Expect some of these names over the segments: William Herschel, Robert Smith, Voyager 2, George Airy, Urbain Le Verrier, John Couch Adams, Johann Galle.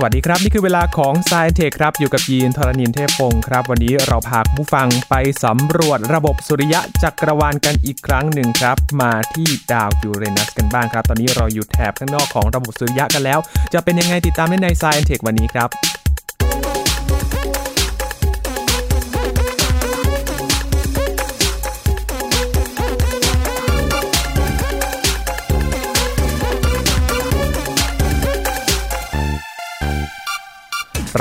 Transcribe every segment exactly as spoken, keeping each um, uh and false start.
สวัสดีครับนี่คือเวลาของ Science Tech ครับอยู่กับยีนธรณินทร์เทพพงศ์ครับวันนี้เราพาผู้ฟังไปสำรวจระบบสุริยะจักรวาลกันอีกครั้งหนึ่งครับมาที่ดาวยูเรนัสกันบ้างครับตอนนี้เราอยู่แถบข้างนอกของระบบสุริยะกันแล้วจะเป็นยังไงติดตามได้ใน Science Tech วันนี้ครับ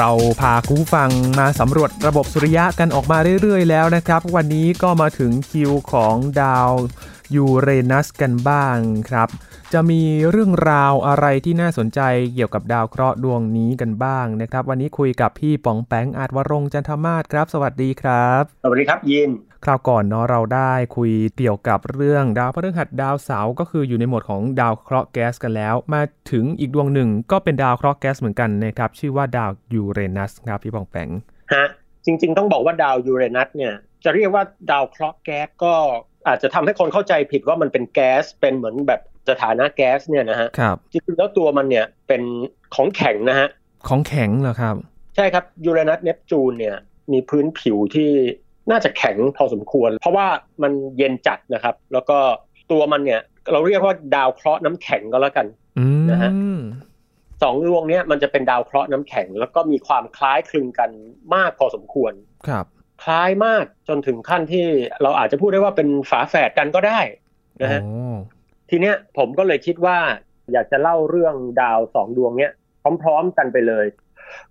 เราพาคุณฟังมาสำรวจระบบสุริยะกันออกมาเรื่อยๆแล้วนะครับวันนี้ก็มาถึงคิวของดาวยูเรนัสกันบ้างครับจะมีเรื่องราวอะไรที่น่าสนใจเกี่ยวกับดาวเคราะห์ดวงนี้กันบ้างนะครับวันนี้คุยกับพี่ป๋องแปงอาจวรงค์จันทมาศครับสวัสดีครับสวัสดีครับยินคราวก่อนเนาะเราได้คุยเกี่ยวกับเรื่องดาวพฤหัสดาวเสาร์ก็คืออยู่ในหมวดของดาวเคราะห์แก๊สกันแล้วมาถึงอีกดวงหนึ่งก็เป็นดาวเคราะห์แก๊สเหมือนกันนะครับชื่อว่าดาวยูเรนัสครับพี่ป๋องแปงฮะจริงๆต้องบอกว่าดาวยูเรนัสเนี่ยจะเรียกว่าดาวเคราะห์แก๊สก็อาจจะทำให้คนเข้าใจผิดว่ามันเป็นแก๊สเป็นเหมือนแบบสถานะแก๊สเนี่ยนะฮะครับจริงๆแล้วตัวมันเนี่ยเป็นของแข็งนะฮะของแข็งเหรอครับใช่ครับยูเรนัสเนปจูนเนี่ยมีพื้นผิวที่น่าจะแข็งพอสมควรเพราะว่ามันเย็นจัดนะครับแล้วก็ตัวมันเนี่ยเราเรียกว่าดาวเคราะห์น้ำแข็งก็แล้วกันนะฮะสองดวงนี้มันจะเป็นดาวเคราะห์น้ำแข็งแล้วก็มีความคล้ายคลึงกันมากพอสมควรครับคล้ายมากจนถึงขั้นที่เราอาจจะพูดได้ว่าเป็นฝาแฝดกันก็ได้นะฮะทีเนี้ยผมก็เลยคิดว่าอยากจะเล่าเรื่องดาวสองดวงเนี้ยพร้อมๆกันไปเลย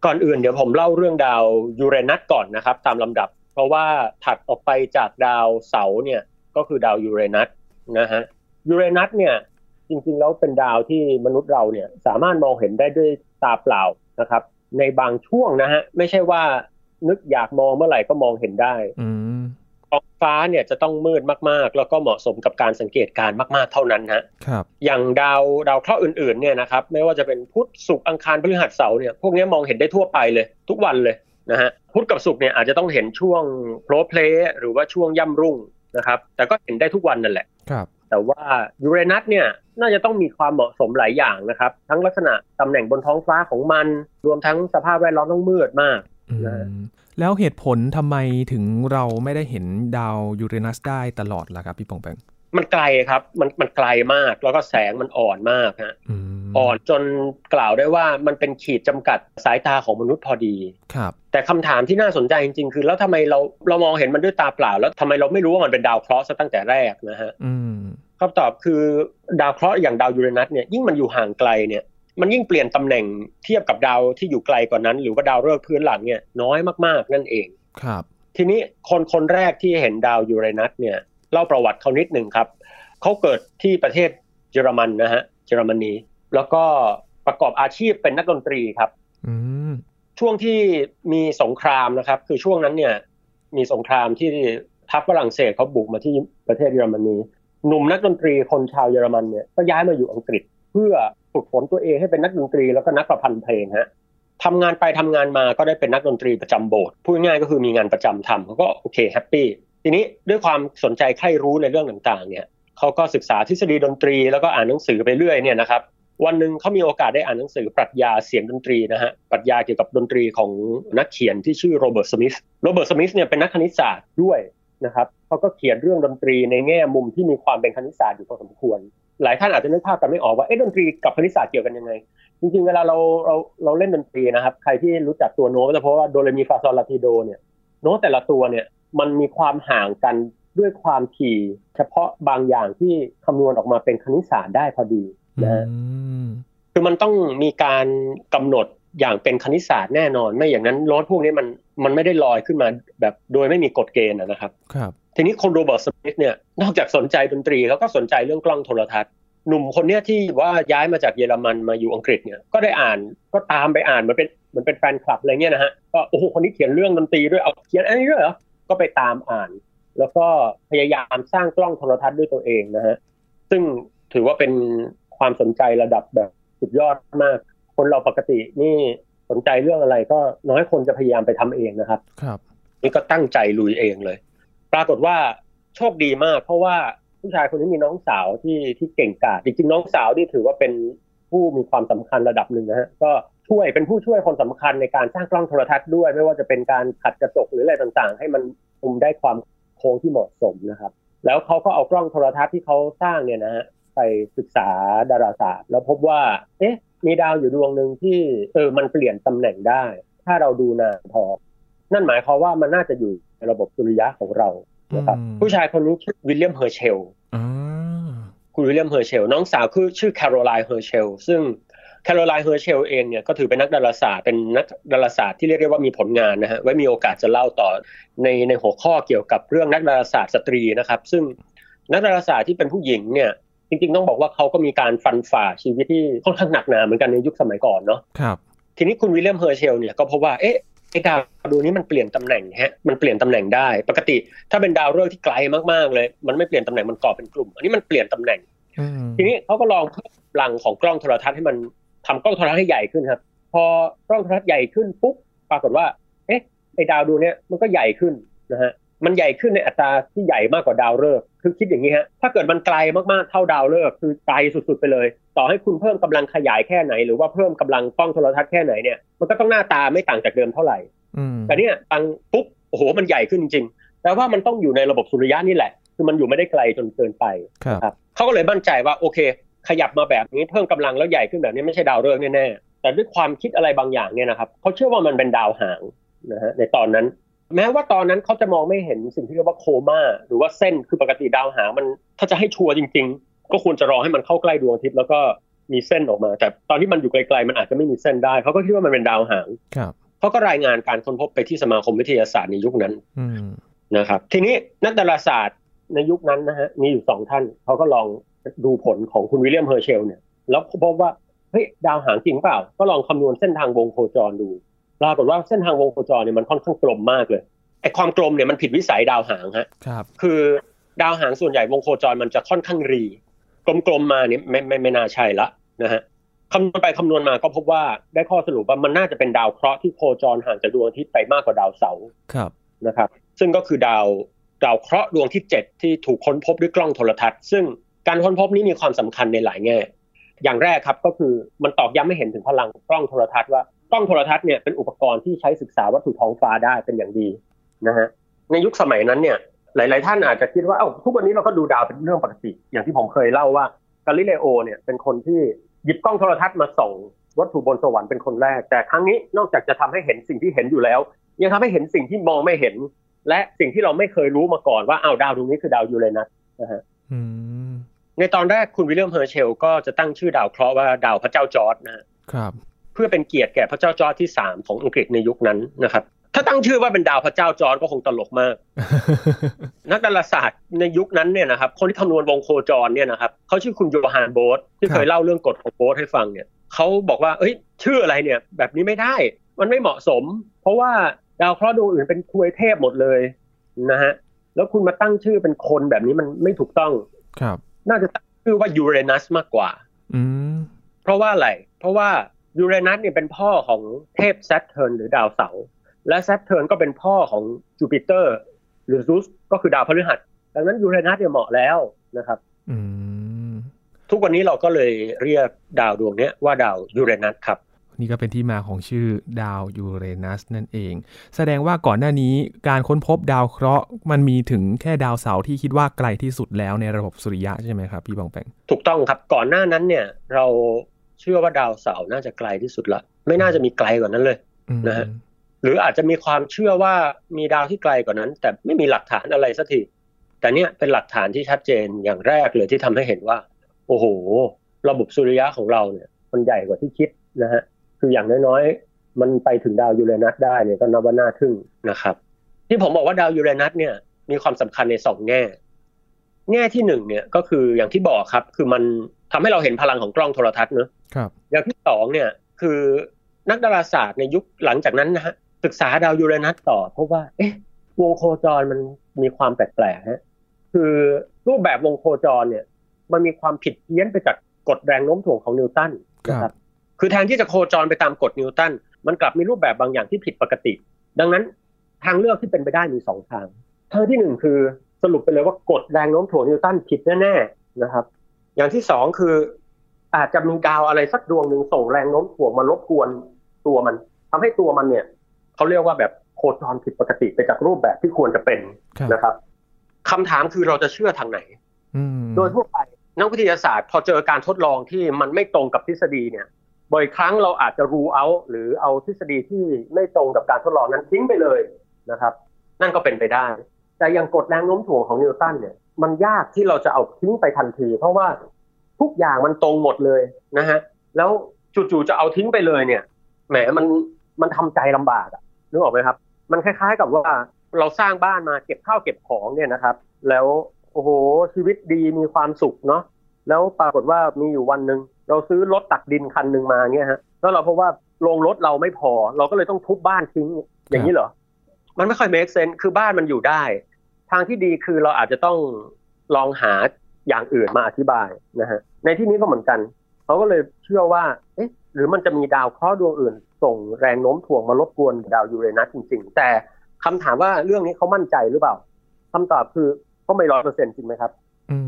ก่อนอื่นเดี๋ยวผมเล่าเรื่องดาวยูเรนัสก่อนนะครับตามลำดับเพราะว่าถัดออกไปจากดาวเสาร์เนี่ยก็คือดาวยูเรนัสนะฮะยูเรนัสเนี่ยจริงๆแล้วเป็นดาวที่มนุษย์เราเนี่ยสามารถมองเห็นได้ด้วยตาเปล่านะครับในบางช่วงนะฮะไม่ใช่ว่านึกอยากมองเมื่อไหร่ก็มองเห็นได้ท้องฟ้าเนี่ยจะต้องมืดมากๆแล้วก็เหมาะสมกับการสังเกตการณ์มากๆเท่านั้นฮะครับอย่างดาวดาวเคราะห์อื่นๆเนี่ยนะครับไม่ว่าจะเป็นพุธศุกร์อังคารพฤหัสเสาร์เนี่ยพวกนี้มองเห็นได้ทั่วไปเลยทุกวันเลยนะฮะพุธกับศุกร์เนี่ยอาจจะต้องเห็นช่วงโพลเพลย์หรือว่าช่วงย่ำรุ่งนะครับแต่ก็เห็นได้ทุกวันนั่นแหละครับแต่ว่ายูเรนัสเนี่ยน่าจะต้องมีความเหมาะสมหลายอย่างนะครับทั้งลักษณะตำแหน่งบนท้องฟ้าของมันรวมทั้งสภาพแวดล้อมต้องมืดมากนะแล้วเหตุผลทำไมถึงเราไม่ได้เห็นดาวยูเรนัสได้ตลอดล่ะครับพี่ปองแปงมันไกลครับมันมันไกลมากแล้วก็แสงมันอ่อนมากฮะอ่อนจนกล่าวได้ว่ามันเป็นขีดจำกัดสายตาของมนุษย์พอดีครับแต่คำถามที่น่าสนใจจริงๆคือแล้วทำไมเราเรามองเห็นมันด้วยตาเปล่าแล้วทำไมเราไม่รู้ว่ามันเป็นดาวเคราะห์ซะตั้งแต่แรกนะฮะคำตอบคือดาวเคราะห์อย่างดาวยูเรนัสเนี่ยยิ่งมันอยู่ห่างไกลเนี่ยมันยิ่งเปลี่ยนตำแหน่งเทียบกับดาวที่อยู่ไกลกว่านั้นหรือว่าดาวฤกษ์พื้นหลังเนี่ยน้อยมากๆนั่นเองครับทีนี้คนคนแรกที่เห็นดาวยูเรนัสเนี่ยเล่าประวัติเขานิดหนึ่งครับเขาเกิดที่ประเทศเยอรมันนะฮะเยอรมนีแล้วก็ประกอบอาชีพเป็นนักดนตรีครับช่วงที่มีสงครามนะครับคือช่วงนั้นเนี่ยมีสงครามที่ทหารฝรั่งเศสเขาบุกมาที่ประเทศเยอรมนีหนุ่มนักดนตรีคนชาวเยอรมันเนี่ยก็ย้ายมาอยู่อังกฤษเพื่อฝึกฝนตัวเองให้เป็นนักดนตรีแล้วก็นักประพันธ์เพลงฮะทำงานไปทำงานมาก็ได้เป็นนักดนตรีประจำโบสถ์พูดง่ายก็คือมีงานประจำทำเขาก็โอเคแฮปปี้ทีนี้ด้วยความสนใจใคร่รู้ในเรื่องต่างๆเนี่ยเขาก็ศึกษาทฤษฎีดนตรีแล้วก็อ่านหนังสือไปเรื่อยเนี่ยนะครับวันหนึ่งเขามีโอกาสได้อ่านหนังสือปรัชญาเสียงดนตรีนะฮะปรัชญาเกี่ยวกับดนตรีของนักเขียนที่ชื่อโรเบิร์ตสมิธโรเบิร์ตสมิธเนี่ยเป็นนักคณิตศาสตร์ด้วยนะครับเขาก็เขียนเรื่องดนตรีในแง่มุมที่มีความเป็นคณิตศาสตร์อยู่พอสมควรหลายท่านอาจจะนึกภาพกันไม่ออกว่าเอ๊ะดนตรีกับคณิตศาสตร์เกี่ยวกันยังไงจริงๆเวลาเราเราเราเล่นดนตรีนะครับใครที่รู้จักตัวโน้ตจะเพราะว่าโดเรมีฟาซอลลาทีโดเนี่ยโน้ตแต่ละตัวเนี่ยมันมีความห่างกันด้วยความถี่เฉพาะบางอย่างที่คำนวณออกมาเป็นคณิตศาสตร์ได้พอดีนะคือมันต้องมีการกำหนดอย่างเป็นคณิตศาสตร์แน่นอนไม่อย่างนั้นโน้ตพวกนี้มันมันไม่ได้ลอยขึ้นมาแบบโดยไม่มีกฎเกณฑ์นะครับครับทีนี้คนโรเบิร์ตสมิธเนี่ยนอกจากสนใจดนตรีแล้วก็สนใจเรื่องกล้องโทรทัศน์หนุ่มคนเนี้ยที่ว่าย้ายมาจากเยอรมันมาอยู่อังกฤษเนี่ยก็ได้อ่านก็ตามไปอ่านมันเป็นมันเป็นแฟนคลับอะไรเงี้ยนะฮะก็โอ้โหคนนี้เขียนเรื่องดนตรีด้วยเอาเขียนอะไรด้วยเหรอก็ไปตามอ่านแล้วก็พยายามสร้างกล้องโทรทัศน์ด้วยตัวเองนะฮะซึ่งถือว่าเป็นความสนใจระดับแบบสุดยอดมากคนเราปกตินี่สนใจเรื่องอะไรก็น้อยคนจะพยายามไปทำเองนะครับครับนี่ก็ตั้งใจลุยเองเลยปรากฏว่าโชคดีมากเพราะว่าผู้ชายคนนี้มีน้องสาวที่ที่เก่งกาจจริงๆน้องสาวนี่ถือว่าเป็นผู้มีความสำคัญระดับหนึ่งนะฮะก็ ช่วยเป็นผู้ช่วยคนสำคัญในการสร้างกล้องโทรทัศน์ด้วยไม่ว่าจะเป็นการขัดกระจกหรืออะไรต่างๆให้มันมุมได้ความโค้งที่เหมาะสมนะครับแล้วเขาก็เอากล้องโทรทัศน์ที่เขาสร้างเนี่ยนะฮะไปศึกษาดาราศาสตร์แล้วพบว่าเอ๊ะมีดาวอยู่ดวงหนึ่งที่เออมันเปลี่ยนตำแหน่งได้ถ้าเราดูนานพอนั่นหมายความว่ามันน่าจะอยู่ในระบบสุริยะของเรานะครับผู้ชายคนนี้ชื่อวิลเลียมเฮอร์เชลคุณวิลเลียมเฮอร์เชลน้องสาวคือชื่อแคโรไลน์เฮอร์เชลซึ่งแคโรไลน์เฮอร์เชลเองเนี่ยก็ถือเป็นนักดาราศาสตร์เป็นนักดาราศาสตร์ที่เรียกได้ว่ามีผลงานนะฮะไว้มีโอกาสจะเล่าต่อในในหัวข้อเกี่ยวกับเรื่องนักดาราศาสตร์สตรีนะครับซึ่งนักดาราศาสตร์ที่เป็นผู้หญิงเนี่ยจริงๆต้องบอกว่าเขาก็มีการฟันฝ่าชีวิตที่ค่อนข้างหนักหนาเหมือนกันในยุคสมัยก่อนเนาะครับทีนี้คุณวิลเลียมเฮอร์เชลเนี่ยก็พบว่าเอ๊ะไอ้ดาวดวงนี้มันเปลี่ยนตำแหน่งฮะมันเปลี่ยนตำแหน่งได้ปกติถ้าเป็นดาวฤกษ์ที่ไกลมากๆเลยมันไม่เปลี่ยนตำแหน่งมันเกาะเป็นกลุ่มอันนี้มันเปลี่ยนตำแหน่งทีนี้เขาก็ลองเพิ่มพลังของกล้องโทรทัศน์ให้มันทำกล้องโทรทัศน์ให้ใหญ่ขึ้นครับพอกล้องโทรทัศน์ใหญ่ขึ้นปุ๊บปรากฏว่าเอ๊ะไอ้ดาวดวงนี้มันก็ใหญ่ขึ้นนะฮะมันใหญ่ขึ้นในอัตราที่ใหญ่มากกว่าดาวฤกษ์คือคิดอย่างนี้ฮะถ้าเกิดมันไกลมากๆเท่าดาวฤกษ์คือไกลสุดๆไปเลยต่อให้คุณเพิ่มกำลังขยายแค่ไหนหรือว่าเพิ่มกำลังกล้องโทรทัศน์แค่ไหนเนี่ยมันก็ต้องหน้าตาไม่ต่างจากเดิมเท่าไหร่แต่เนี่ยปังปุ๊บโอ้โหมันใหญ่ขึ้นจริงๆแต่ว่ามันต้องอยู่ในระบบสุริยะนี่แหละคือมันอยู่ไม่ได้ไกลจนเกินไปครับเขาก็เลยมั่นใจว่าโอเคขยับมาแบบนี้เพิ่มกำลังแล้วใหญ่ขึ้นแบบนี้ไม่ใช่ดาวฤกษ์แน่ๆแต่ด้วยความคิดอะไรบางอย่างเนี่ยนะครับเขาเชื่อว่ามันเป็นดาวหางนะฮะในตอนนั้นแม้ว่าตอนนั้นเขาจะมองไม่เห็นสิ่งที่เรียกว่าโคม่าหรือว่าเส้นคือปกติดาวหางมันถ้าจะให้ชัวร์จริงๆก็ควรจะรอให้มันเข้าใกล้ดวงอาทิตย์แล้วก็มีเส้นออกมาแต่ตอนที่มันอยู่ไกลๆมันอาจจะไม่มีเส้นได้เขาก็คิดว่ามันเป็นดาวหางเขาก็รายงานการค้นพบไปที่สมาคมวิทยาศาสตร์ในยุคนั้นนะครับทีนี้นักดาราศาสตร์ในยุคนั้นนะฮะมีอยู่สองท่านเขาก็ลองดูผลของคุณวิลเลียมเฮอร์เชลเนี่ยแล้วพบว่าเฮ้ยดาวหางจริงเปล่าก็ลองคำนวณเส้นทางวงโคจรดูปรากฏว่าเส้นทางวงโคจรเนี่ยมันค่อนข้างกลมมากเลยไอ้ความกลมเนี่ยมันผิดวิสัยดาวหางฮะครับคือดาวหางส่วนใหญ่วงโคจรมันจะค่อนข้างรีกลมๆมาเนี่ยไม่ไม่ไม่น่าใช่ละนะฮะคำนวณไปคำนวณมาก็พบว่าได้ข้อสรุปว่ามันน่าจะเป็นดาวเคราะห์ที่โคจรห่างจากดวงอาทิตย์ไปมากกว่าดาวเสาร์ครับนะครับซึ่งก็คือดาวดาวเคราะห์ดวงที่เจ็ดที่ถูกค้นพบด้วยกล้องโทรทัศน์ซึ่งการค้นพบนี้มีความสำคัญในหลายแง่อย่างแรกครับก็คือมันตอกย้ำให้เห็นถึงพลังกล้องโทรทัศน์ว่ากล้องโทรทัศน์เนี่ยเป็นอุปกรณ์ที่ใช้ศึกษาวัตถุท้องฟ้าได้เป็นอย่างดีนะฮะในยุคสมัยนั้นเนี่ยหลายๆท่านอาจจะคิดว่าเอ้าทุกวันนี้เราก็ดูดาวเป็นเรื่องปกติอย่างที่ผมเคยเล่าว่ากาลิเลโอเนี่ยเป็นคนที่หยิบกล้องโทรทัศน์มาส่องวัตถุบนสวรรค์เป็นคนแรกแต่ครั้งนี้นอกจากจะทำให้เห็นสิ่งที่เห็นอยู่แล้วยังทำให้เห็นสิ่งที่มองไม่เห็นและสิ่งที่เราไม่เคยรู้มาก่อนว่าอ้าวดาวดวงนี้คือดาวยูเรนัสนะฮะในตอนแรกคุณวิลเลียมเฮอร์เชลก็จะตั้งชื่อดาวเคราะห์ว่าดาวพระเจ้าจอร์จนะครับเพื่อเป็นเกียรติแก่พระเจ้าจอร์จที่สามของอังกฤษในยุคนั้นนะครับถ้าตั้งชื่อว่าเป็นดาวพระเจ้าจอร์จก็คงตลกมาก นักดาราศาสตร์ในยุคนั้นเนี่ยนะครับคนที่คำนวณวงโคจรเนี่ยนะครับเขาชื่อคุณโยฮันโบสที่เคยเล่าเรื่องกฎของโบสให้ฟังเนี่ยเขาบอกว่าเอ้ยชื่ออะไรเนี่ยแบบนี้ไม่ได้มันไม่เหมาะสมเพราะว่าดาวเคราะห์ดวงอื่นเป็นทวยเทพหมดเลยนะฮะแล้วคุณมาตั้งชื่อเป็นคนแบบนี้มันไม่ถูกต้องครับน่าจะตั้งชื่อว่ายูเรนัสมากกว่าอืมเพราะว่าอะไรเพราะว่ายูเรนัสเนี่ยเป็นพ่อของเทพแซเทิร์นหรือดาวเสาร์และแซเทิร์นก็เป็นพ่อของจูปิเตอร์หรือซุสก็คือดาวพฤหัสดังนั้นยูเรนัสเนี่ยเหมาะแล้วนะครับอืมทุกวันนี้เราก็เลยเรียกดาวดวงนี้ว่าดาวยูเรนัสครับนี่ก็เป็นที่มาของชื่อดาวยูเรนัสนั่นเองแสดงว่าก่อนหน้านี้การค้นพบดาวเคราะห์มันมีถึงแค่ดาวเสาร์ที่คิดว่าไกลที่สุดแล้วในระบบสุริยะใช่ไหมครับพี่บองแปงถูกต้องครับก่อนหน้านั้นเนี่ยเราเชื่อว่าดาวเสาร์น่าจะไกลที่สุดละไม่น่าจะมีไกลกว่านั้นเลยนะฮะหรืออาจจะมีความเชื่อว่ามีดาวที่ไกลกว่านั้นแต่ไม่มีหลักฐานอะไรสักทีแต่เนี่ยเป็นหลักฐานที่ชัดเจนอย่างแรกเลยที่ทำให้เห็นว่าโอ้โหระบบสุริยะของเราเนี่ยมันใหญ่กว่าที่คิดนะฮะคืออย่างน้อยๆมันไปถึงดาวยูเรนัสได้เนี่ยก็นับว่าน่าทึ่งนะครับที่ผมบอกว่าดาวยูเรนัสเนี่ยมีความสำคัญในสองแง่แง่ที่หนึ่งเนี่ยก็คืออย่างที่บอกครับคือมันทำให้เราเห็นพลังของกล้องโทรทัศน์เนอะครับอย่างที่สองเนี่ยคือนักดาราศาสตร์ในยุคหลังจากนั้นนะฮะศึกษาดาวยูเรนัสต่อเพราะว่าเอ๊ะวงโคจรมันมีความแปลกๆฮะคือรูปแบบวงโคจรเนี่ยมันมีความผิดเพี้ยนไปจากกฎแรงโน้มถ่วงของนิวตันนะครับคือแทนที่จะโคจรไปตามกฎนิวตันมันกลับมีรูปแบบบางอย่างที่ผิดปกติดังนั้นทางเลือกที่เป็นไปได้มีสองทางทางที่หนึ่งคือสรุปไปเลยว่ากฎแรงโน้มถ่วงนิวตันผิดแน่ๆนะครับอย่างที่สองคืออาจจะมีดาวอะไรสักดวงนึงส่งแรงโน้มถ่วงมาลบกวน ตัวมันทำให้ตัวมันเนี่ยเขาเรียกว่าแบบโคจรผิดปกติไปจากรูปแบบที่ควรจะเป็นนะครับคำถามคือเราจะเชื่อทางไหนโดยทั่วไปนักวิทยาศาสตร์พอเจอการทดลองที่มันไม่ตรงกับทฤษฎีเนี่ยบ่อยครั้งเราอาจจะ rule out หรือเอาทฤษฎีที่ไม่ตรงกับการทดลองนั้นทิ้งไปเลยนะครับนั่นก็เป็นไปได้แต่อย่างกฎแรงโน้มถ่วงของนิวตันเนี่ยมันยากที่เราจะเอาทิ้งไปทันทีเพราะว่าทุกอย่างมันตรงหมดเลยนะฮะแล้วจู่ๆจะเอาทิ้งไปเลยเนี่ยแหมมันมันทำใจลำบากอะนึกออกไหมครับมันคล้ายๆกับว่าเราสร้างบ้านมาเก็บข้าวเก็บของเนี่ยนะครับแล้วโอ้โหชีวิตดีมีความสุขเนาะแล้วปรากฏว่ามีอยู่วันนึงเราซื้อรถตักดินคันนึงมาเนี่ยฮะแล้วเราพบว่าโรงรถเราไม่พอเราก็เลยต้องทุบบ้านทิ้งอย่างนี้เหรอมันไม่ค่อย make sense คือบ้านมันอยู่ได้ทางที่ดีคือเราอาจจะต้องลองหาอย่างอื่นมาอธิบายนะฮะในที่นี้ก็เหมือนกันเขาก็เลยเชื่อว่าเอ๊ะหรือมันจะมีดาวเคราะห์ดวงอื่นส่งแรงโน้มถ่วงมารบกวนดาวยูเรนัสจริงๆแต่คำถามว่าเรื่องนี้เขามั่นใจหรือเปล่าคำตอบคือก็ไม่ หนึ่งร้อยเปอร์เซ็นต์ จริงไหมครับอื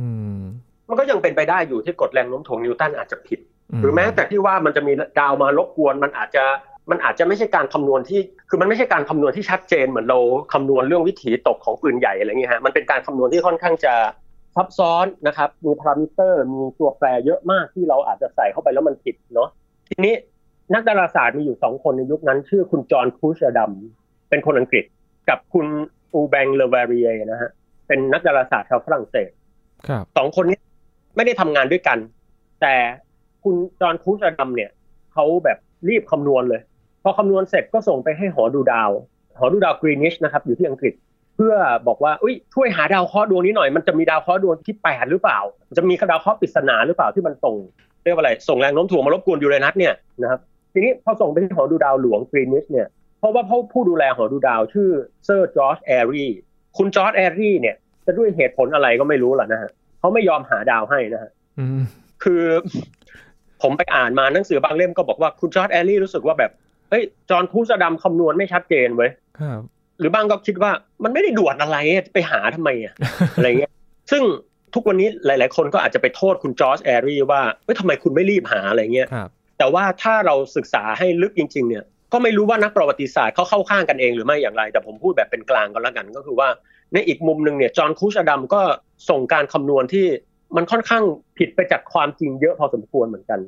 มมันก็ยังเป็นไปได้อยู่ที่กฎแรงโน้มถ่วงนิวตันอาจจะผิดหรือแม้แต่ที่ว่ามันจะมีดาวมารบกวนมันอาจจะมันอาจจะไม่ใช่การคำนวณที่คือมันไม่ใช่การคำนวณที่ชัดเจนเหมือนเราคำนวณเรื่องวิถีตกของปืนใหญ่อะไรเงี้ยฮะมันเป็นการคำนวณที่ค่อนข้างจะซับซ้อนนะครับมีพารามิเตอร์มีตัวแปรเยอะมากที่เราอาจจะใส่เข้าไปแล้วมันผิดเนาะทีนี้นักดาราศาสตร์มีอยู่สองคนในยุคนั้นชื่อคุณจอห์นครูชดัมเป็นคนอังกฤษกับคุณอูแบงเลวาเรียนะฮะเป็นนักดาราศาสตร์ชาวฝรั่งเศสครับสองคนนี้ไม่ได้ทำงานด้วยกันแต่คุณจอห์นครูชดัมเนี่ยเขาแบบรีบคำนวณเลยพอคำนวณเสร็จก็ส่งไปให้หอดูดาวหอดูดาวกรีนิชนะครับอยู่ที่อังกฤษเพื่อบอกว่าอุ้ยช่วยหาดาวเคราะห์ดวงนี้หน่อยมันจะมีดาวเคราะห์ดวงที่แปดหรือเปล่าจะมีดาวเคราะห์ปริศนาหรือเปล่าที่มันส่งเรียกว่าอะไรส่งแรงโน้มถ่วงมารบกวนยูเรนัสเนี่ยนะครับทีนี้พอส่งไปที่หอดูดาวหลวงกรีนิชเนี่ยเพราะว่าผู้ดูแลหอดูดาวชื่อเซอร์จอร์จแอรีคุณจอร์จแอรีเนี่ยจะด้วยเหตุผลอะไรก็ไม่รู้ล่ะนะฮะเขาไม่ยอมหาดาวให้นะฮะคือผมไปอ่านมาหนังสือบางเล่มก็บอกว่าคุณจอร์จแอรีรู้สึกว่าแบบเฮ้ยจอห์นครูชดัมคำนวณไม่ชัดเจนเว้ยหรือบางก็คิดว่ามันไม่ได้ด่วนอะไรไปหาทำไมอะ อะไรเงี้ยซึ่งทุกวันนี้หลายๆคนก็อาจจะไปโทษคุณจอร์จแอรีว่าเฮ้ยทำไมคุณไม่รีบหาอะไรเงี้ยแต่ว่าถ้าเราศึกษาให้ลึกจริงๆเนี่ยก็ไม่รู้ว่านักประวัติศาสตร์เขาเข้าข้างกันเองหรือไม่อย่างไรแต่ผมพูดแบบเป็นกลางก็แล้วกันก็คือว่าในอีกมุมนึงเนี่ยจอห์นครูชดัมก็ส่งการคำนวณที่มันค่อนข้างผิดไปจากความจริงเยอะพอสมควรเหมือนกัน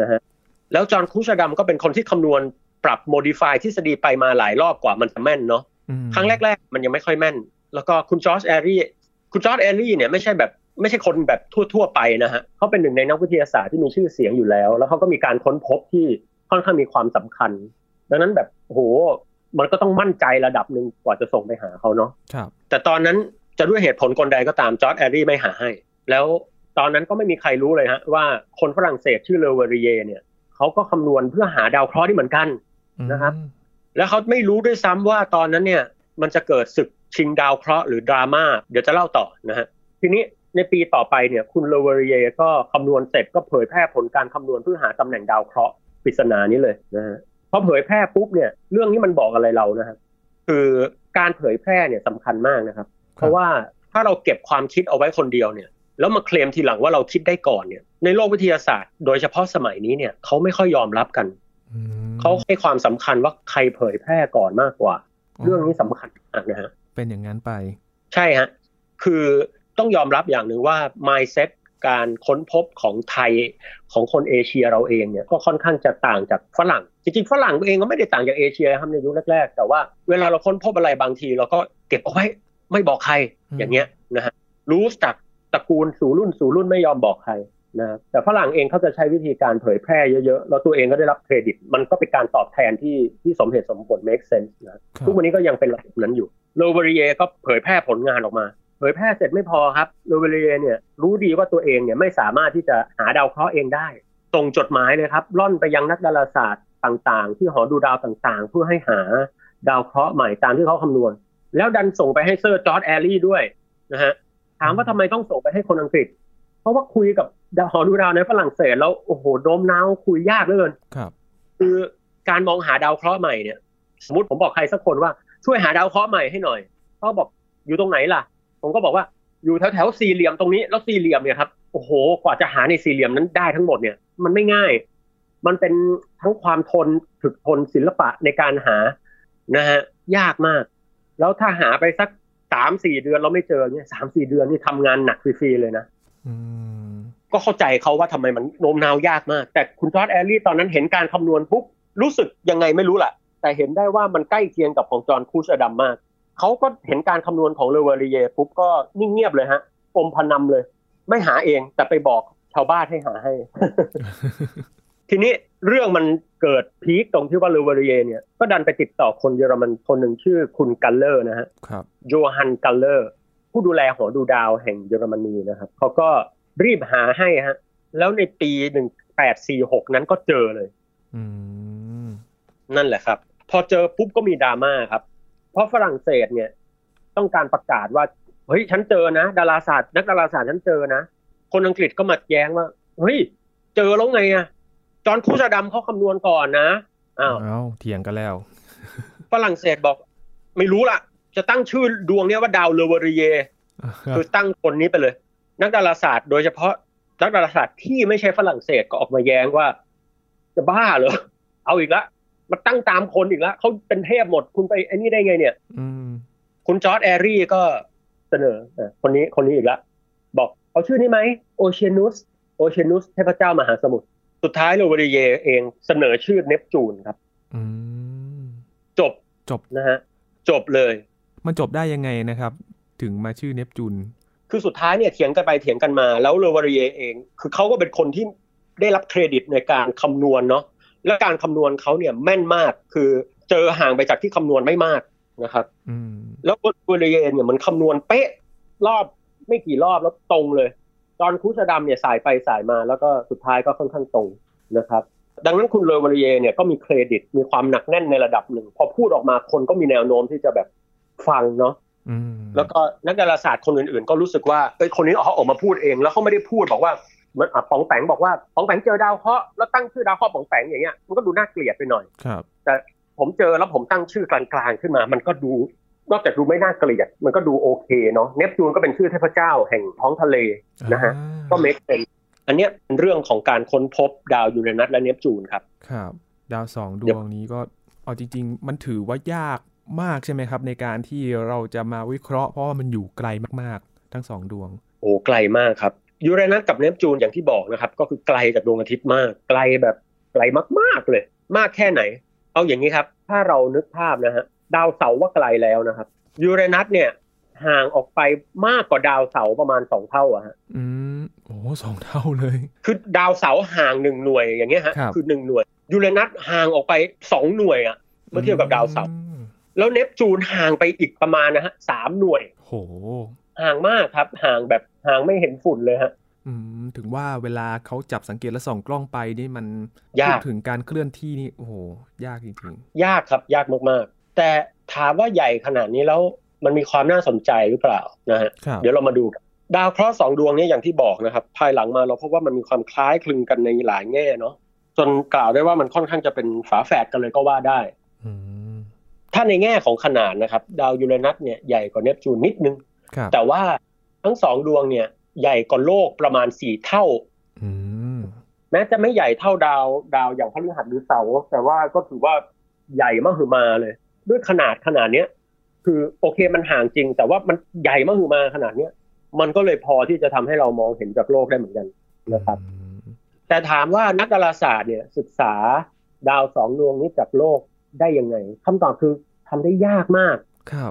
นะฮะแล้วจอห์นครูชดัมก็เป็นคนที่คำนวณปรับโมดิฟายทฤษฎีไปมาหลายรอบกว่ามันจะแม่นเนาะครั้งแรกๆมันยังไม่ค่อยแม่นแล้วก็คุณจอร์จแอรีคุณจอร์จแอรีเนี่ยไม่ใช่แบบไม่ใช่คนแบบทั่วๆไปนะฮะเขาเป็นหนึ่งในนักวิทยาศาสตร์ที่มีชื่อเสียงอยู่แล้วแล้วเขาก็มีการค้นพบที่ค่อนข้างมีความสำคัญดังนั้นแบบโหมันก็ต้องมั่นใจระดับหนึ่งกว่าจะส่งไปหาเขาเนาะแต่ตอนนั้นจะด้วยเหตุผลคนใดก็ตามจอร์จแอรีไม่หาให้แล้วตอนนั้นก็ไม่มีใครรู้เลยฮะว่าคนฝรั่งเศสชื่อเลวารีเยเนี่ยเขาก็คำนวณเพื่อหาดาวเคราะห์ที่เหมือนกันนะครับแล้วเขาไม่รู้ด้วยซ้ำว่าตอนนั้นเนี่ยมันจะเกิดศึกชิงดาวเคราะห์หรือดราม่าเดี๋ยวจะเล่าต่อนะฮะทีนี้ในปีต่อไปเนี่ยคุณเลวารีเยก็คำนวณเสร็จก็เผยแพร่ผลการคำนวณเพื่อหาตำแหน่งดาวเคราะห์ปริศนานี้เลยนะฮะพอเผยแพร่ปุ๊บเนี่ยเรื่องนี้มันบอกอะไรเรานะครับคือการเผยแพร่เนี่ยสำคัญมากนะครับเพราะว่าถ้าเราเก็บความคิดเอาไว้คนเดียวเนี่ยแล้วมาเคลมทีหลังว่าเราคิดได้ก่อนเนี่ยในโลกวิทยาศาสตร์โดยเฉพาะสมัยนี้เนี่ยเขาไม่ค่อยยอมรับกัน hmm. เขาให้ความสำคัญว่าใครเผยแพร่ก่อนมากกว่า oh. เรื่องนี้สำคัญมากนะฮะเป็นอย่างนั้นไปใช่ฮะคือต้องยอมรับอย่างหนึ่งว่า mindset การค้นพบของไทยของคนเอเชียเราเองเนี่ยก็ค่อนข้างจะต่างจากฝรั่งจริงๆฝรั่งเองก็ไม่ได้ต่างจากเอเชียครับในยุคแรกๆแต่ว่าเวลาเราค้นพบอะไรบางทีเราก็เก็บเอาไว้ไม่บอกใคร hmm. อย่างเงี้ยนะฮะรู้จักตระกูลสู่รุ่นสู่รุ่นไม่ยอมบอกใครนะแต่ฝรั่งเองเขาจะใช้วิธีการเผยแพร่เยอะๆแล้วตัวเองก็ได้รับเครดิตมันก็เป็นการตอบแทนที่ที่สมเหตุสมผล make sense นะทุกวันนี้ก็ยังเป็นระดับนั้นอยู่เลวารีเยก็เผยแพร่ผลงานออกมาเผยแพร่เสร็จไม่พอครับเลวารีเยเนี่ยรู้ดีว่าตัวเองเนี่ยไม่สามารถที่จะหาดาวเคราะห์เองได้ส่งจดหมายเลยครับล่อนไปยังนักดาราศาสตร์ต่างๆที่หอดูดาวต่างๆเพื่อให้หาดาวเคราะห์ใหม่ตามที่เขาคำนวณแล้วดันส่งไปให้เซอร์จอร์จแอรีด้วยนะฮะถามว่าทำไมต้องส่งไปให้คนอังกฤษเพราะว่าคุยกับหอดูดาวในฝรั่งเศสแล้วโอ้โหโน้มน้าวคุยยากเหลือเกินครับคือการมองหาดาวเคราะห์ใหม่เนี่ยสมมติผมบอกใครสักคนว่าช่วยหาดาวเคราะห์ใหม่ให้หน่อยเขาบอกอยู่ตรงไหนล่ะผมก็บอกว่าอยู่แถวแถวสี่เหลี่ยมตรงนี้แล้วสี่เหลี่ยมเนี่ยครับโอ้โหกว่าจะหาในสี่เหลี่ยมนั้นได้ทั้งหมดเนี่ยมันไม่ง่าย มันเป็นทั้งความทนถึกทนศิลปะในการหานะฮะยากมากแล้วถ้าหาไปสัก สามถึงสี่ เดือนเราไม่เจอเนี่ย สามถึงสี่ เดือนนี่ทำงานหนักฟรีๆเลยนะก็เข้าใจเขาว่าทำไมมันโน้มน้าวยากมากแต่คุณจอร์จแอลลี่ตอนนั้นเห็นการคำนวณปุ๊บรู้สึกยังไงไม่รู้แหละแต่เห็นได้ว่ามันใกล้เคียงกับของจอห์นคูชอดัมมากเขาก็เห็นการคำนวณของเลอวารีเยปุ๊บก็นิ่งเงียบเลยฮะอมพนำเลยไม่หาเองแต่ไปบอกชาวบ้านให้หาให้ ทีนี้เรื่องมันเกิดพีคตรงที่ว่าเลอวารีเยเนี่ยก็ดันไปติดต่อคนเยอรมันคนหนึ่งชื่อคุณกัลเลอร์นะฮะครับโยฮันกัลเลอร์ผู้ดูแลหอดูดาวแห่งเยอรมนีนะครับเขาก็รีบหาให้ฮะแล้วในปีหนึ่งพันแปดร้อยสี่สิบหกนั้นก็เจอเลยนั่นแหละครับพอเจอปุ๊บก็มีดราม่าครับเพราะฝรั่งเศสเนี่ยต้องการประกาศว่าเฮ้ยฉันเจอนะดาราศาสตร์นักดาราศาสตร์ฉันเจอนะคนอังกฤษก็มาแย้งว่าเฮ้ยเจอแล้วไงอ่ะจอห์นคูชอดัมเขาคำนวณก่อนนะอ้าวเถียงกันแล้วฝรั่งเศสบอกไม่รู้ละจะตั้งชื่อดวงนี้ว่าดาวเลอวารีเยคือตั้งคนนี้ไปเลยนักดาราศาสตร์โดยเฉพาะนักดาราศาสตร์ที่ไม่ใช่ฝรั่งเศสก็ออกมาแย้งว่าจะบ้าเหรอเอาอีกละมาตั้งตามคนอีกละเขาเป็นเทพหมดคุณไปไอ้นี่ได้ไงเนี่ยคุณจอร์จแอรี่ก็เสนอคนนี้คนนี้อีกละบอกเอาชื่อนี้ไหมโอเชียนุสโอเชียนุสเทพเจ้ามหาสมุทรสุดท้ายเลอวารีเยเองเสนอชื่อเนปจูนครับจบจบนะฮะจบเลยมันจบได้ยังไงนะครับถึงมาชื่อเนปจูนคือสุดท้ายเนี่ยเถียงกันไปเถียงกันมาแล้วเลอวารีเยเองคือเขาก็เป็นคนที่ได้รับเครดิตในการคำนวณเนาะและการคำนวณเขาเนี่ยแม่นมากคือเจอห่างไปจากที่คำนวณไม่มากนะครับแล้วเลอวารีเยเนี่ยมันคำนวณเป๊ะรอบไม่กี่รอบแล้วตรงเลยจอห์นคูชอดัมเนี่ยสายไปสายมาแล้วก็สุดท้ายก็ค่อนข้างตรงนะครับดังนั้นคุณเลอวารีเยเนี่ยก็มีเครดิตมีความหนักแน่นในระดับหนึ่งพอพูดออกมาคนก็มีแนวโน้มที่จะแบบฟังเนาะแล้วก็นักดาราศาสตร์คนอื่นๆก็รู้สึกว่าเอ้ยคนนี้เขาออกมาพูดเองแล้วเขาไม่ได้พูดบอกว่าเหมือนป๋องแปงบอกว่าป๋องแปงเจอดาวเคราะห์แล้วตั้งชื่อดาวเคราะห์ป๋องแปงอย่างเงี้ยมันก็ดูน่าเกลียดไปหน่อยครับแต่ผมเจอแล้วผมตั้งชื่อกลางๆขึ้นมามันก็ดูนอกจากดูไม่น่าเกลียดมันก็ดูโอเคเนาะเนปจูนก็เป็นชื่อเทพเจ้าแห่งท้องทะเลนะฮะก็เมคเซนส์อันเนี้ยเป็นเรื่องของการค้นพบดาวยูเรนัสและเนปจูนครับครับดาวสองดวงนี้ก็เอาจริงๆมันถือว่ายากมากใช่ไหมครับในการที่เราจะมาวิเคราะห์เพราะว่ามันอยู่ไกลมากๆทั้งสองดวงโอ้ไกลมากครับยูเรนัสกับเนปจูนอย่างที่บอกนะครับก็คือไกลจากดวงอาทิตย์มากไกลแบบไกลมากๆเลยมากแค่ไหนเอาอย่างนี้ครับถ้าเรานึกภาพนะฮะดาวเสาร์ว่าไกลแล้วนะครับยูเรนัสเนี่ยห่างออกไปมากกว่าดาวเสาร์ประมาณสองเท่าอะฮะอืมโอ้สองเท่าเลยคือดาวเสาร์ห่างหนึ่งหน่วยอย่างเงี้ยฮะคือหนึ่งหน่วยยูเรนัสห่างออกไปสองหน่วยอะเมื่อเทียบกับดาวเสาร์แล้วเนปจูนห่างไปอีกประมาณนะฮะสามหน่วยโหห่างมากครับห่างแบบห่างไม่เห็นฝุ่นเลยฮะอืมถึงว่าเวลาเขาจับสังเกตและส่องกล้องไปนี่มันยากถึงการเคลื่อนที่นี่โอ้โหยากจริงๆยากครับยากมากๆแต่ถามว่าใหญ่ขนาดนี้แล้วมันมีความน่าสนใจหรือเปล่านะฮะเดี๋ยวเรามาดูดาวเคราะห์สองดวงนี้อย่างที่บอกนะครับภายหลังมาเราพบว่ามันมีความคล้ายคลึงกันในหลายแง่เนาะจนกล่าวได้ว่ามันค่อนข้างจะเป็นฝาแฝดกันเลยก็ว่าได้ถ้าในแง่ของขนาดนะครับดาวยูเรนัสเนี่ยใหญ่กว่าเนปจูนนิดนึงแต่ว่าทั้งสองดวงเนี่ยใหญ่กว่าโลกประมาณสี่เท่าแม้จะไม่ใหญ่เท่าดาวดาวอย่างพฤหัสหรือเสาร์แต่ว่าก็ถือว่าใหญ่มหึมาเลยด้วยขนาดขนาดเนี้ยคือโอเคมันห่างจริงแต่ว่ามันใหญ่มหึมาขนาดเนี้ยมันก็เลยพอที่จะทำให้เรามองเห็นจากโลกได้เหมือนกันนะครับแต่ถามว่านักดาราศาสตร์เนี่ยศึกษาดาวสองดวงนี้จากโลกได้ยังไงคำตอบคือทำได้ยากมาก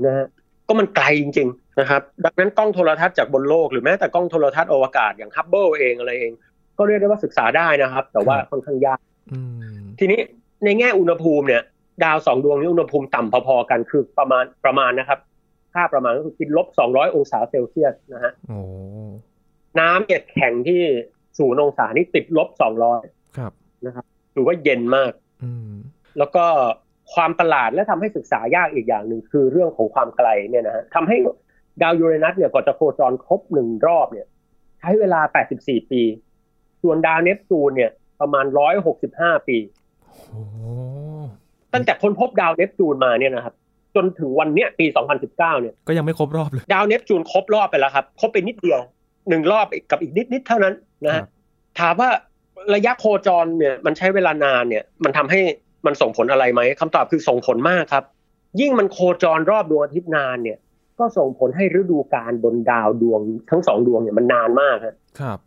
นะฮะก็มันไกลจริงๆนะครับดังนั้นกล้องโทรทัศน์จากบนโลกหรือแม้แต่กล้องโทรทัศน์อวกาศอย่างฮับเบิลเองอะไรเองก็เรียกได้ว่าศึกษาได้นะครับแต่ว่าค่อนข้างยากทีนี้ในแง่อุณหภูมิเนี่ยดาวสองดวงนี้อุณหภูมิต่ำพอๆกันคือประมาณประมาณนะครับค่าประมาณก็คือติดลบสองร้อยองศาเซลเซียสนะฮะน้ำเนี่ยแข็งที่ศูนย์องศานี่ติดลบสองร้อยครับนะครับถือว่าเย็นมากแล้วก็ความประหลาดและทำให้ศึกษายากอีกอย่างหนึ่งคือเรื่องของความไกลเนี่ยนะฮะทำให้ดาวยูเรนัสเนี่ยก่อนจะโคจรครบหนึ่งรอบเนี่ยใช้เวลาแปดสิบสี่ปีส่วนดาวเนปจูนเนี่ยประมาณหนึ่งร้อยหกสิบห้าปีตั้งแต่ค้นพบดาวเนปจูนมาเนี่ยนะครับจนถึงวันเนี้ยปีสองพันสิบเก้าเนี่ยก็ยังไม่ครบรอบเลยดาวเนปจูนครบรอบไปแล้วครับครบไปนิดเดียวหนึ่งรอบกับอีกนิดๆเท่านั้นนะฮะถามว่า ระยะโคจรเนี่ยมันใช้เวลานานเนี่ยมันทำให้มันส่งผลอะไรไหมคำตอบคือส่งผลมากครับยิ่งมันโคจรรอบดวงอาทิตย์นานเนี่ยก็ส่งผลให้ฤดูกาลบนดาวดวงทั้งสองดวงเนี่ยมันนานมากครับ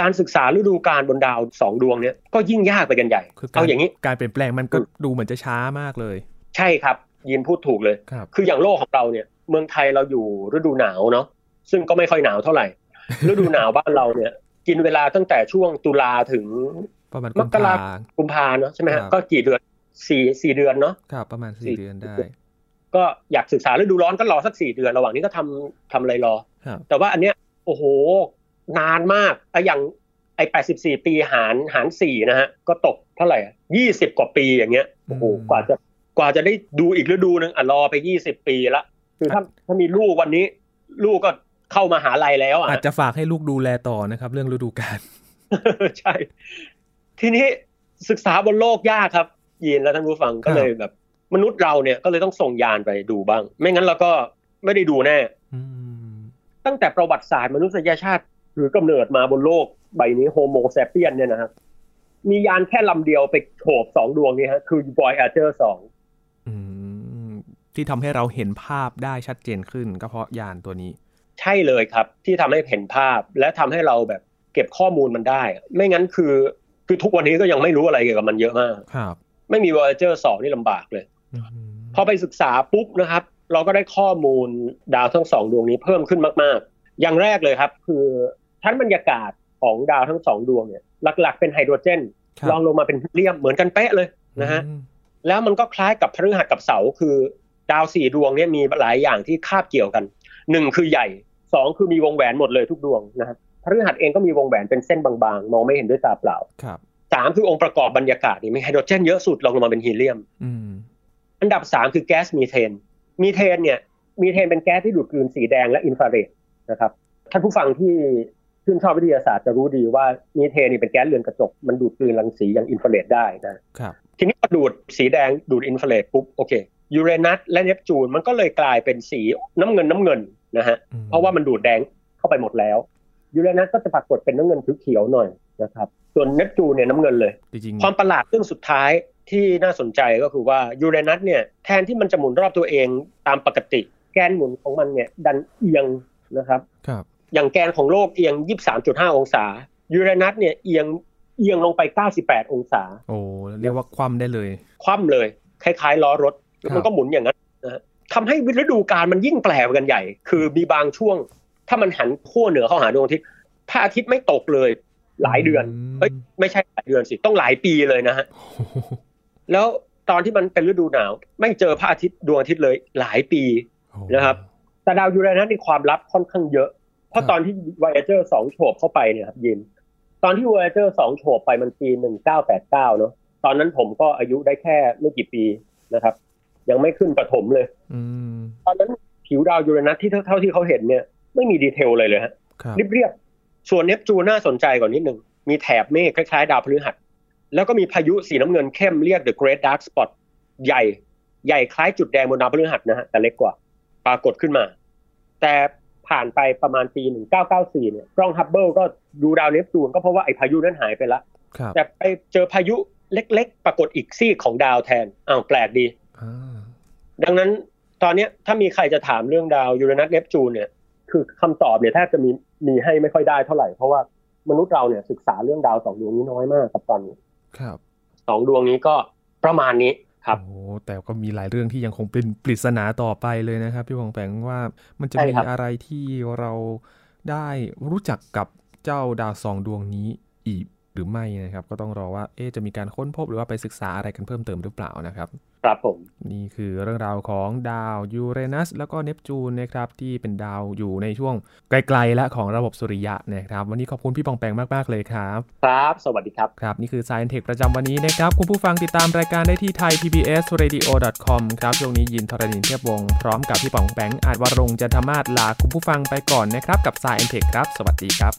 การศึกษาฤดูกาลบนดาวสองดวงเนี่ยก็ยิ่งยากไปกันใหญ่เอาอย่างนี้การเปลี่ยนแปลงมันก็ดูเหมือนจะช้ามากเลยใช่ครับยินพูดถูกเลย ค, คืออย่างโลกของเราเนี่ยเมืองไทยเราอยู่ฤดูหนาวเนาะซึ่งก็ไม่ค่อยหนาวเท่าไหร่ ฤดูหนาวบ้านเราเนี่ยกินเวลาตั้งแต่ช่วงตุลาถึงมกรากุมภาเนาะใช่ไหมฮะก็กี่เดือนสี่สี่เดือนเนาะครับประมาณสี่เดือนได้ก็อยากศึกษาฤดูร้อนก็รอสักสี่เดือนระหว่างนี้ก็ทำทำอะไรรอแต่ว่าอันเนี้ยโอ้โหนานมากไอ้อย่างไอ้แปดสิบสี่ปีหารหารสี่นะฮะก็ตกเท่าไหร่ยี่สิบกว่าปีอย่างเงี้ยโอ้โหกว่าจะกว่าจะได้ดูอีกฤดูนึงอ่ะรอไปยี่สิบปีละคือถ้าถ้ามีลูกวันนี้ลูกก็เข้ามหาลัยแล้วอ่ะอาจจะฝากให้ลูกดูแลต่อนะครับเรื่องฤดูกาล ใช่ทีนี้ศึกษาบนโลกยากครับยีนและท่านผู้ฟังก็เลยแบบมนุษย์เราเนี่ยก็เลยต้องส่งยานไปดูบ้างไม่งั้นเราก็ไม่ได้ดูแน่ตั้งแต่ประวัติศาสตร์มนุษยชาติหรือกำเนิดมาบนโลกใบนี้โฮโมแซเปียนเนี่ยนะครับมียานแค่ลำเดียวไปโฉบสองดวงนี้ฮะคือ Voyager สองที่ทำให้เราเห็นภาพได้ชัดเจนขึ้นก็เพราะยานตัวนี้ใช่เลยครับที่ทำให้เห็นภาพและทำให้เราแบบเก็บข้อมูลมันได้ไม่งั้นคือคือทุกวันนี้ก็ยังไม่รู้อะไรเกี่ยวกับมันเยอะมากครับไม่มี Voyager สองนี่ลำบากเลยพอไปศึกษาปุ๊บนะครับเราก็ได้ข้อมูลดาวทั้งสองดวงนี้เพิ่มขึ้นมากๆอย่างแรกเลยครับคือชั้นบรรยากาศของดาวทั้งสองดวงเนี่ยหลักๆเป็นไฮโดรเจนรองลงมาเป็นฮีเลียมเหมือนกันเป๊ะเลยนะฮะแล้วมันก็คล้ายกับพฤหัสกับเสาร์คือดาวสี่ดวงเนี่ยมีหลายอย่างที่คาบเกี่ยวกันหนึ่งคือใหญ่สองคือมีวงแหวนหมดเลยทุกดวงนะฮะพฤหัสเองก็มีวงแหวนเป็นเส้นบางๆมองไม่เห็นด้วยตาเปล่าครับสามคือองค์ประกอบบรรยากาศนี่มีไฮโดรเจนเยอะสุดรองลงมาเป็นฮีเลียมอันดับสามคือแก๊สมีเทนมีเทนเนี่ยมีเทนเป็นแก๊สที่ดูดกลืนสีแดงและอินฟราเรดนะครับท่านผู้ฟังที่ชื่นชอบวิทยาศาสตร์จะรู้ดีว่ามีเทนนี่เป็นแก๊สเรือนกระจกมันดูดกลืนรังสีอย่างอินฟราเรดได้นะครับทีนี้พอดูดสีแดงดูดอินฟราเรดปุ๊บโอเคยูเรนัสและเนปจูนมันก็เลยกลายเป็นสีน้ำเงินน้ำเงินนะฮะเพราะว่ามันดูดแดงเข้าไปหมดแล้วยูเรนัสก็จะปรากฏเป็นน้ำเงินเขียวๆหน่อยนะครับส่วนเนปจูนเนี่ยน้ำเงินเลยความประหลาดเรื่องสุดท้ายที่น่าสนใจก็คือว่ายูเรนัสเนี่ยแทนที่มันจะหมุนรอบตัวเองตามปกติแกนหมุนของมันเนี่ยดันเอียงนะครับครับอย่างแกนของโลกเอียง ยี่สิบสามจุดห้า องศายูเรนัสเนี่ยเอียงเอียงลงไปเก้าสิบแปดองศาโอ้เรียกว่าคว่ำได้เลยคว่ำเลยคล้ายๆล้อรถแล้วมันก็หมุนอย่างนั้นนะทำให้ฤดูกาลมันยิ่งแปลกกันใหญ่คือมีบางช่วงถ้ามันหันขั้วเหนือเข้าหาดวงอาทิตย์พระอาทิตย์ไม่ตกเลยหลายเดือนเอ้ยไม่ใช่หลายเดือนสิต้องหลายปีเลยนะฮะ แล้วตอนที่มันเป็นฤดูหนาวไม่เจอพระอาทิตย์ดวงอาทิตย์เลยหลายปี นะครับแต่ดาวยูเรนัสมีความลับค่อนข้างเยอะเพราะตอนที่ Voyager สองโฉบเข้าไปเนี่ยครับยินตอนที่ Voyager สองโฉบไปมันปีหนึ่งพันเก้าร้อยแปดสิบเก้าเนาะตอนนั้นผมก็อายุได้แค่ไม่กี่ปีนะครับยังไม่ขึ้นประถมเลยตอนนั้นผิวดาวยูเรนัสที่เท่าที่เขาเห็นเนี่ยไม่มีดีเทลเลยเลยฮะเรียบเรียบส่วนเนปจูนน่าสนใจกว่านิดนึงมีแถบเมฆคล้ายๆดาวพฤหัสแล้วก็มีพายุสีน้ำเงินเข้มเรียก The Great Dark Spot ใหญ่ใหญ่คล้ายจุดแดงบนดาวพฤหัสนะฮะแต่เล็กกว่าปรากฏขึ้นมาแต่ผ่านไปประมาณปีหนึ่งพันเก้าร้อยเก้าสิบสี่เนี่ยกล้องฮับเบิลก็ดูดาวเนปจูนก็เพราะว่าไอ้พายุนั้นหายไปแล้วแต่ไปเจอพายุเล็กๆปรากฏอีกซีกของดาวแทนอ้าวแปลกดีดังนั้นตอนนี้ถ้ามีใครจะถามเรื่องดาวยูเรนัสเนปจูนเนี่ยคือคำตอบเนี่ยแทบจะมีมีให้ไม่ค่อยได้เท่าไหร่เพราะว่ามนุษย์เราเนี่ยศึกษาเรื่องดาวสองดวงนี้น้อยมากครับตอนนี้ครับสองดวงนี้ก็ประมาณนี้ครับโอ้แต่ก็มีหลายเรื่องที่ยังคงเป็นปริศนาต่อไปเลยนะครับพี่หวังแปงว่ามันจะมีอะไรที่เราได้รู้จักกับเจ้าดาวสองดวงนี้อีกหรือไม่นะครับก็ต้องรอว่าเอ๊ะจะมีการค้นพบหรือว่าไปศึกษาอะไรกันเพิ่มเติมหรือเปล่านะครับครับผมนี่คือเรื่องราวของดาวยูเรนัสแล้วก็เนปจูนนะครับที่เป็นดาวอยู่ในช่วงไกลๆและของระบบสุริยะนะครับวันนี้ขอบคุณพี่ปองแปงมากๆเลยครับครับสวัสดีครับครับนี่คือ Science Tech ประจำวันนี้นะครับคุณผู้ฟังติดตามรายการได้ที่ ไทยพีบีเอสเรดิโอ ดอท คอม ครับช่วงนี้ยินทรณินเทียบวงศ์พร้อมกับพี่ปองแปงอาจวรงค์จันทมาศลาคุณผู้ฟังไปก่อนนะครับกับ Science Tech ครับสวัสดีครับ